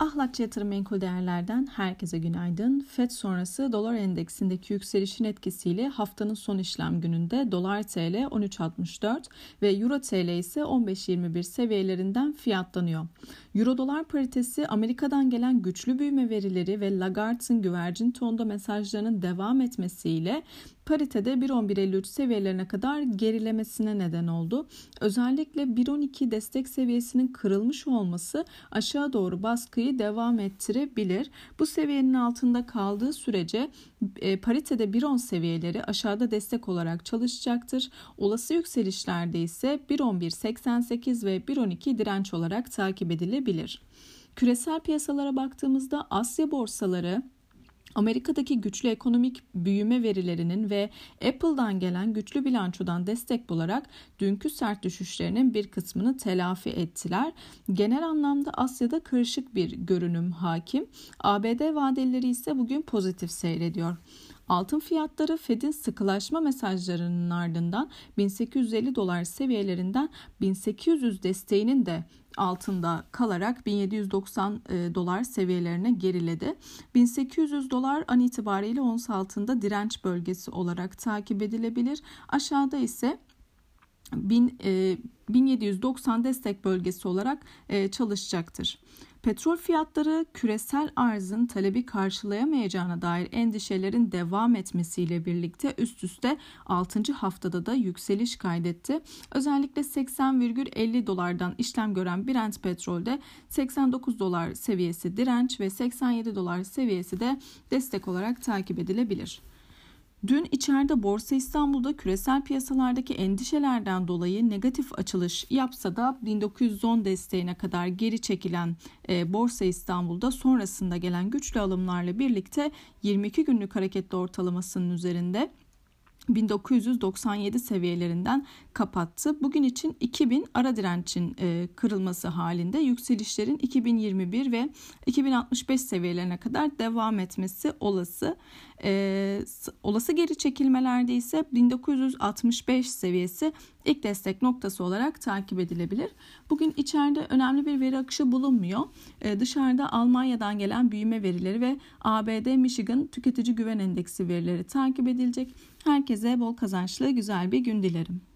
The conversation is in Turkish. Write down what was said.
Ahlakçı yatırım menkul değerlerden herkese günaydın. Fed sonrası dolar endeksindeki yükselişin etkisiyle haftanın son işlem gününde dolar TL 13.64 ve euro TL ise 15.21 seviyelerinden fiyatlanıyor. Euro dolar paritesi Amerika'dan gelen güçlü büyüme verileri ve Lagarde'ın güvercin tonda mesajlarının devam etmesiyle paritede 1.11.53 seviyelerine kadar gerilemesine neden oldu. Özellikle 1.12 destek seviyesinin kırılmış olması aşağı doğru baskıyı devam ettirebilir. Bu seviyenin altında kaldığı sürece paritede 1.10 seviyeleri aşağıda destek olarak çalışacaktır. Olası yükselişlerde ise 1.11.88 ve 1.12 direnç olarak takip edilebilir. Küresel piyasalara baktığımızda Asya borsaları Amerika'daki güçlü ekonomik büyüme verilerinin ve Apple'dan gelen güçlü bilançodan destek bularak dünkü sert düşüşlerinin bir kısmını telafi ettiler. Genel anlamda Asya'da karışık bir görünüm hakim. ABD vadelileri ise bugün pozitif seyrediyor. Altın fiyatları Fed'in sıkılaşma mesajlarının ardından 1850 dolar seviyelerinden 1800 desteğinin de altında kalarak 1790 dolar seviyelerine geriledi. 1800 dolar an itibariyle ons altında direnç bölgesi olarak takip edilebilir. Aşağıda ise 1790 destek bölgesi olarak çalışacaktır. Petrol fiyatları küresel arzın talebi karşılayamayacağına dair endişelerin devam etmesiyle birlikte üst üste 6. haftada da yükseliş kaydetti. Özellikle 80,50 dolardan işlem gören Brent petrolde 89 dolar seviyesi direnç ve 87 dolar seviyesi de destek olarak takip edilebilir. Dün içeride Borsa İstanbul'da küresel piyasalardaki endişelerden dolayı negatif açılış yapsa da 1910 desteğine kadar geri çekilen Borsa İstanbul'da sonrasında gelen güçlü alımlarla birlikte 22 günlük hareketli ortalamasının üzerinde 1997 seviyelerinden kapattı. Bugün için 2000 ara direncin kırılması halinde yükselişlerin 2021 ve 2065 seviyelerine kadar devam etmesi olası. Olası geri çekilmelerde ise 1965 seviyesi ilk destek noktası olarak takip edilebilir. Bugün içeride önemli bir veri akışı bulunmuyor. Dışarıda Almanya'dan gelen büyüme verileri ve ABD Michigan Tüketici Güven Endeksi verileri takip edilecek. Herkese bol kazançlı, güzel bir gün dilerim.